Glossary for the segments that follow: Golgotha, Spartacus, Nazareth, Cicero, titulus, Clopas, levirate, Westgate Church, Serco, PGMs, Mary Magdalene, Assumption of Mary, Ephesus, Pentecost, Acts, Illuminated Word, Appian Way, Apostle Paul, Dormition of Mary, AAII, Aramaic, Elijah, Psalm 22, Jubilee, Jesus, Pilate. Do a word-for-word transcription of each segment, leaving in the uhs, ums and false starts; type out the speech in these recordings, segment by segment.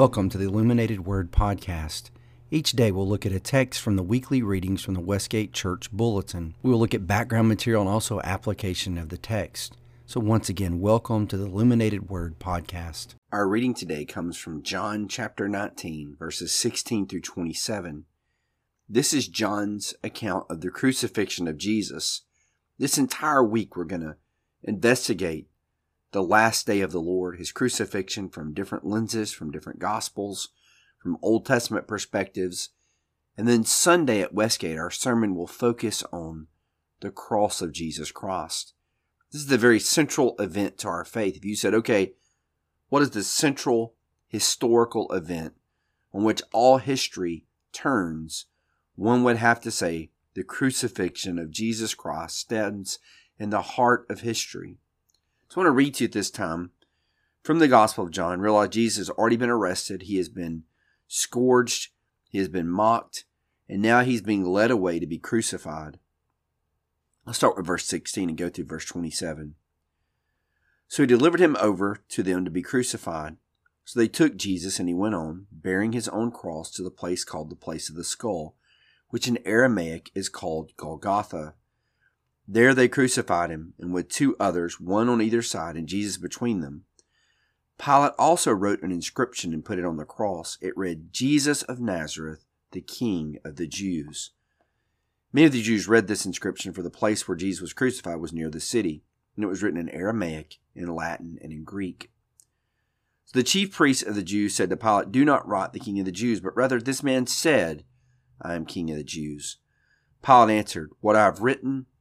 Welcome to the Illuminated Word podcast. Each day we'll look at a text from the weekly readings from the Westgate Church Bulletin. We will look at background material and also application of the text. So once again, welcome to the Illuminated Word podcast. Our reading today comes from John chapter nineteen, verses sixteen through twenty-seven. This is John's account of the crucifixion of Jesus. This entire week we're going to investigate the last day of the Lord, his crucifixion, from different lenses, from different gospels, from Old Testament perspectives. And then Sunday at Westgate, our sermon will focus on the cross of Jesus Christ. This is the very central event to our faith. If you said, okay, what is the central historical event on which all history turns, one would have to say the crucifixion of Jesus Christ stands in the heart of history. So I want to read to you at this time from the Gospel of John. Realize Jesus has already been arrested. He has been scourged. He has been mocked. And now he's being led away to be crucified. I'll start with verse sixteen and go through verse twenty-seven. So he delivered him over to them to be crucified. So they took Jesus, and he went on, bearing his own cross, to the place called the place of the skull, which in Aramaic is called Golgotha. There they crucified him, and with two others, one on either side, and Jesus between them. Pilate also wrote an inscription and put it on the cross. It read, Jesus of Nazareth, the King of the Jews. Many of the Jews read this inscription, for the place where Jesus was crucified was near the city, and it was written in Aramaic, in Latin, and in Greek. So the chief priests of the Jews said to Pilate, do not write the King of the Jews, but rather this man said, I am King of the Jews. Pilate answered, what I have written,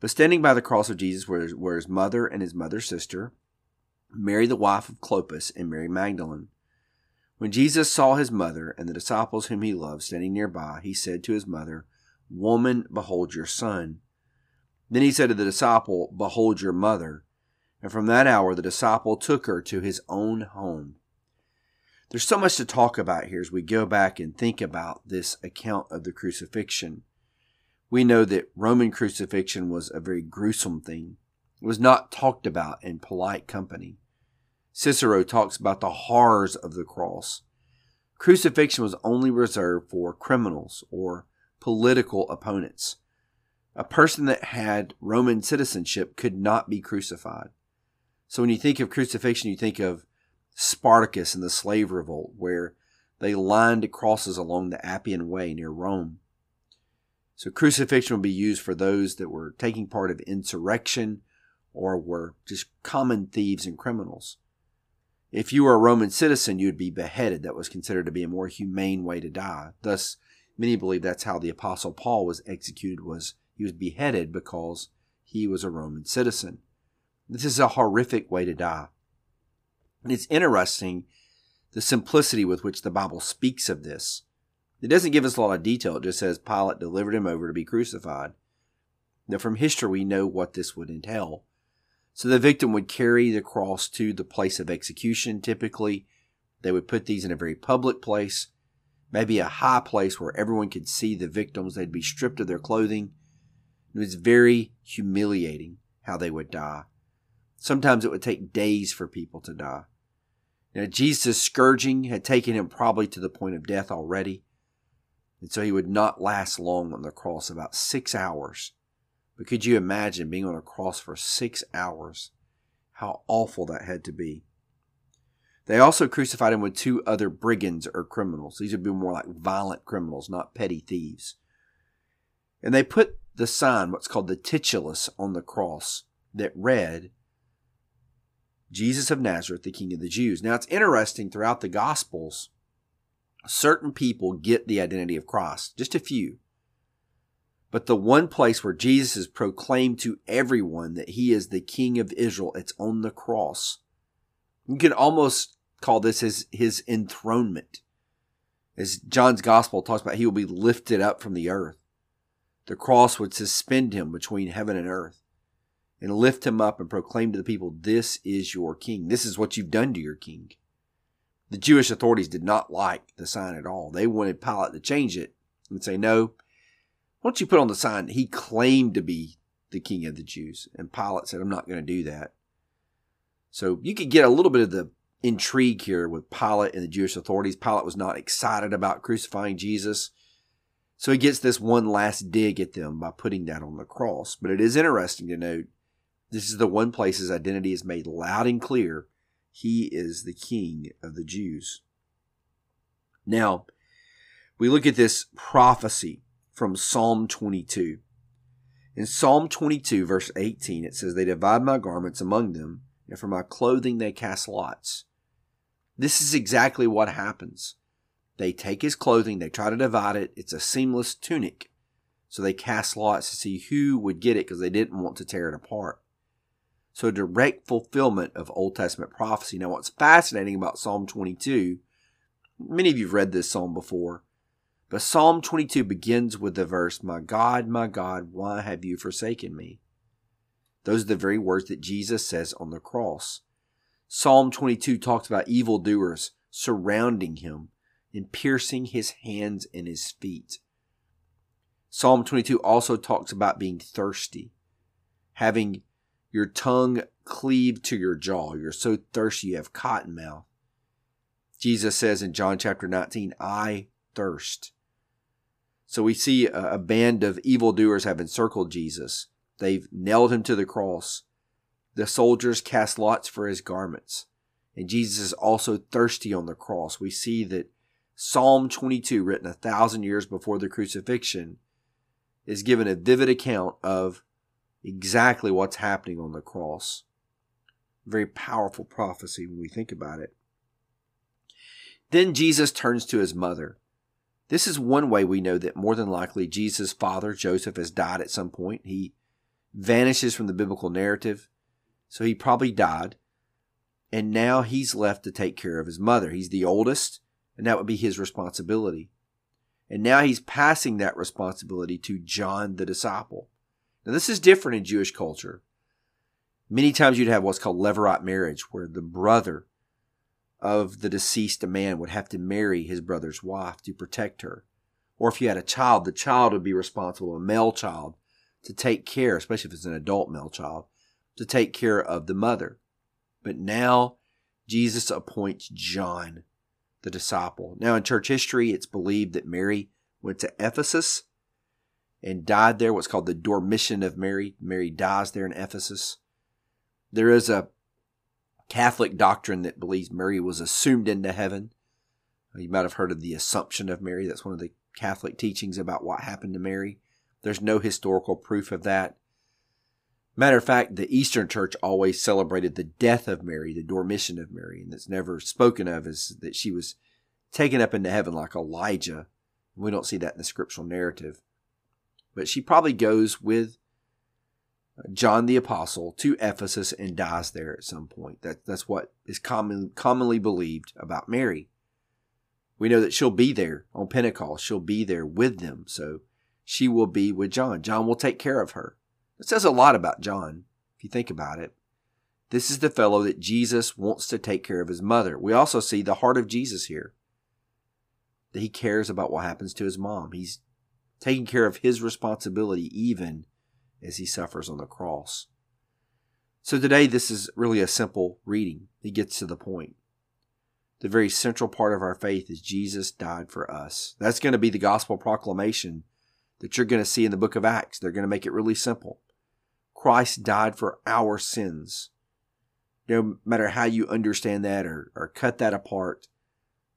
But standing by the cross of Jesus were, were his mother and his mother's sister, Mary the wife of Clopas, and Mary Magdalene. When Jesus saw his mother and the disciples whom he loved standing nearby, he said to his mother, woman, behold your son. Then he said to the disciple, behold your mother. And from that hour the disciple took her to his own home. There's so much to talk about here as we go back and think about this account of the crucifixion. We know that Roman crucifixion was a very gruesome thing. It was not talked about in polite company. Cicero talks about the horrors of the cross. Crucifixion was only reserved for criminals or political opponents. A person that had Roman citizenship could not be crucified. So when you think of crucifixion, you think of Spartacus and the slave revolt, where they lined crosses along the Appian Way near Rome. So crucifixion would be used for those that were taking part of insurrection or were just common thieves and criminals. If you were a Roman citizen, you would be beheaded. That was considered to be a more humane way to die. Thus, many believe that's how the Apostle Paul was executed, was he was beheaded because he was a Roman citizen. This is a horrific way to die. And it's interesting the simplicity with which the Bible speaks of this. It doesn't give us a lot of detail. It just says Pilate delivered him over to be crucified. Now, from history, we know what this would entail. So the victim would carry the cross to the place of execution. Typically, they would put these in a very public place, maybe a high place where everyone could see the victims. They'd be stripped of their clothing. It was very humiliating how they would die. Sometimes it would take days for people to die. Now, Jesus' scourging had taken him probably to the point of death already. And so he would not last long on the cross, about six hours. But could you imagine being on a cross for six hours? How awful that had to be. They also crucified him with two other brigands or criminals. These would be more like violent criminals, not petty thieves. And they put the sign, what's called the titulus, on the cross that read, Jesus of Nazareth, the King of the Jews. Now, it's interesting throughout the Gospels, certain people get the identity of Christ, just a few. But the one place where Jesus is proclaimed to everyone that he is the King of Israel, it's on the cross. You could almost call this his, his enthronement. As John's gospel talks about, he will be lifted up from the earth. The cross would suspend him between heaven and earth and lift him up and proclaim to the people, this is your king. This is what you've done to your king. The Jewish authorities did not like the sign at all. They wanted Pilate to change it and say, no, why don't you put on the sign that he claimed to be the king of the Jews? And Pilate said, I'm not going to do that. So you could get a little bit of the intrigue here with Pilate and the Jewish authorities. Pilate was not excited about crucifying Jesus. So he gets this one last dig at them by putting that on the cross. But it is interesting to note, this is the one place his identity is made loud and clear. He is the king of the Jews. Now, we look at this prophecy from Psalm twenty-two. In Psalm twenty-two, verse eighteen, it says, they divide my garments among them, and for my clothing they cast lots. This is exactly what happens. They take his clothing, they try to divide it. It's a seamless tunic. So they cast lots to see who would get it because they didn't want to tear it apart. So a direct fulfillment of Old Testament prophecy. Now what's fascinating about Psalm twenty-two, many of you have read this psalm before, but Psalm twenty-two begins with the verse, my God, my God, why have you forsaken me? Those are the very words that Jesus says on the cross. Psalm twenty-two talks about evildoers surrounding him and piercing his hands and his feet. Psalm twenty-two also talks about being thirsty, having your tongue cleave to your jaw. You're so thirsty you have cotton mouth. Jesus says in John chapter nineteen, I thirst. So we see a band of evildoers have encircled Jesus. They've nailed him to the cross. The soldiers cast lots for his garments. And Jesus is also thirsty on the cross. We see that Psalm twenty-two, written a thousand years before the crucifixion, is given a vivid account of exactly what's happening on the cross. Very powerful prophecy when we think about it. Then Jesus turns to his mother. This is one way we know that more than likely Jesus' father, Joseph, has died at some point. He vanishes from the biblical narrative, so he probably died. And now he's left to take care of his mother. He's the oldest, and that would be his responsibility. And now he's passing that responsibility to John the disciple. Now this is different in Jewish culture. Many times you'd have what's called levirate marriage, where the brother of the deceased man would have to marry his brother's wife to protect her. Or if you had a child, the child would be responsible, a male child, to take care, especially if it's an adult male child, to take care of the mother. But now Jesus appoints John, the disciple. Now in church history, it's believed that Mary went to Ephesus and died there, what's called the Dormition of Mary. Mary dies there in Ephesus. There is a Catholic doctrine that believes Mary was assumed into heaven. You might have heard of the Assumption of Mary. That's one of the Catholic teachings about what happened to Mary. There's no historical proof of that. Matter of fact, the Eastern Church always celebrated the death of Mary, the Dormition of Mary, and that's never spoken of as that she was taken up into heaven like Elijah. We don't see that in the scriptural narrative. But she probably goes with John the Apostle to Ephesus and dies there at some point. That, that's what is common, commonly believed about Mary. We know that she'll be there on Pentecost. She'll be there with them. So she will be with John. John will take care of her. It says a lot about John, if you think about it. This is the fellow that Jesus wants to take care of his mother. We also see the heart of Jesus here, that he cares about what happens to his mom. He's taking care of his responsibility even as he suffers on the cross. So today, this is really a simple reading. It gets to the point. The very central part of our faith is Jesus died for us. That's going to be the gospel proclamation that you're going to see in the book of Acts. They're going to make it really simple. Christ died for our sins. No matter how you understand that or, or cut that apart,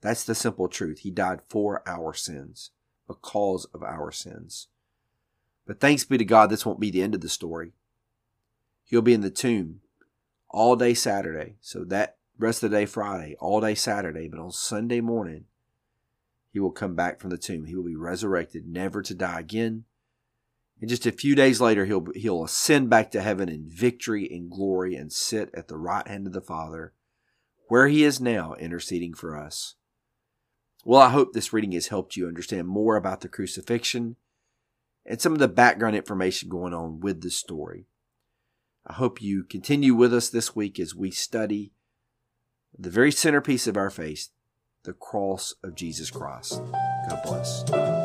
that's the simple truth. He died for our sins, because of our sins. But thanks be to God, this won't be the end of the story. He'll be in the tomb all day Saturday. So that rest of the day Friday, all day Saturday. But on Sunday morning, he will come back from the tomb. He will be resurrected, never to die again. And just a few days later, he'll, he'll ascend back to heaven in victory and glory and sit at the right hand of the Father, where he is now interceding for us. Well, I hope this reading has helped you understand more about the crucifixion and some of the background information going on with this story. I hope you continue with us this week as we study the very centerpiece of our faith, the cross of Jesus Christ. God bless.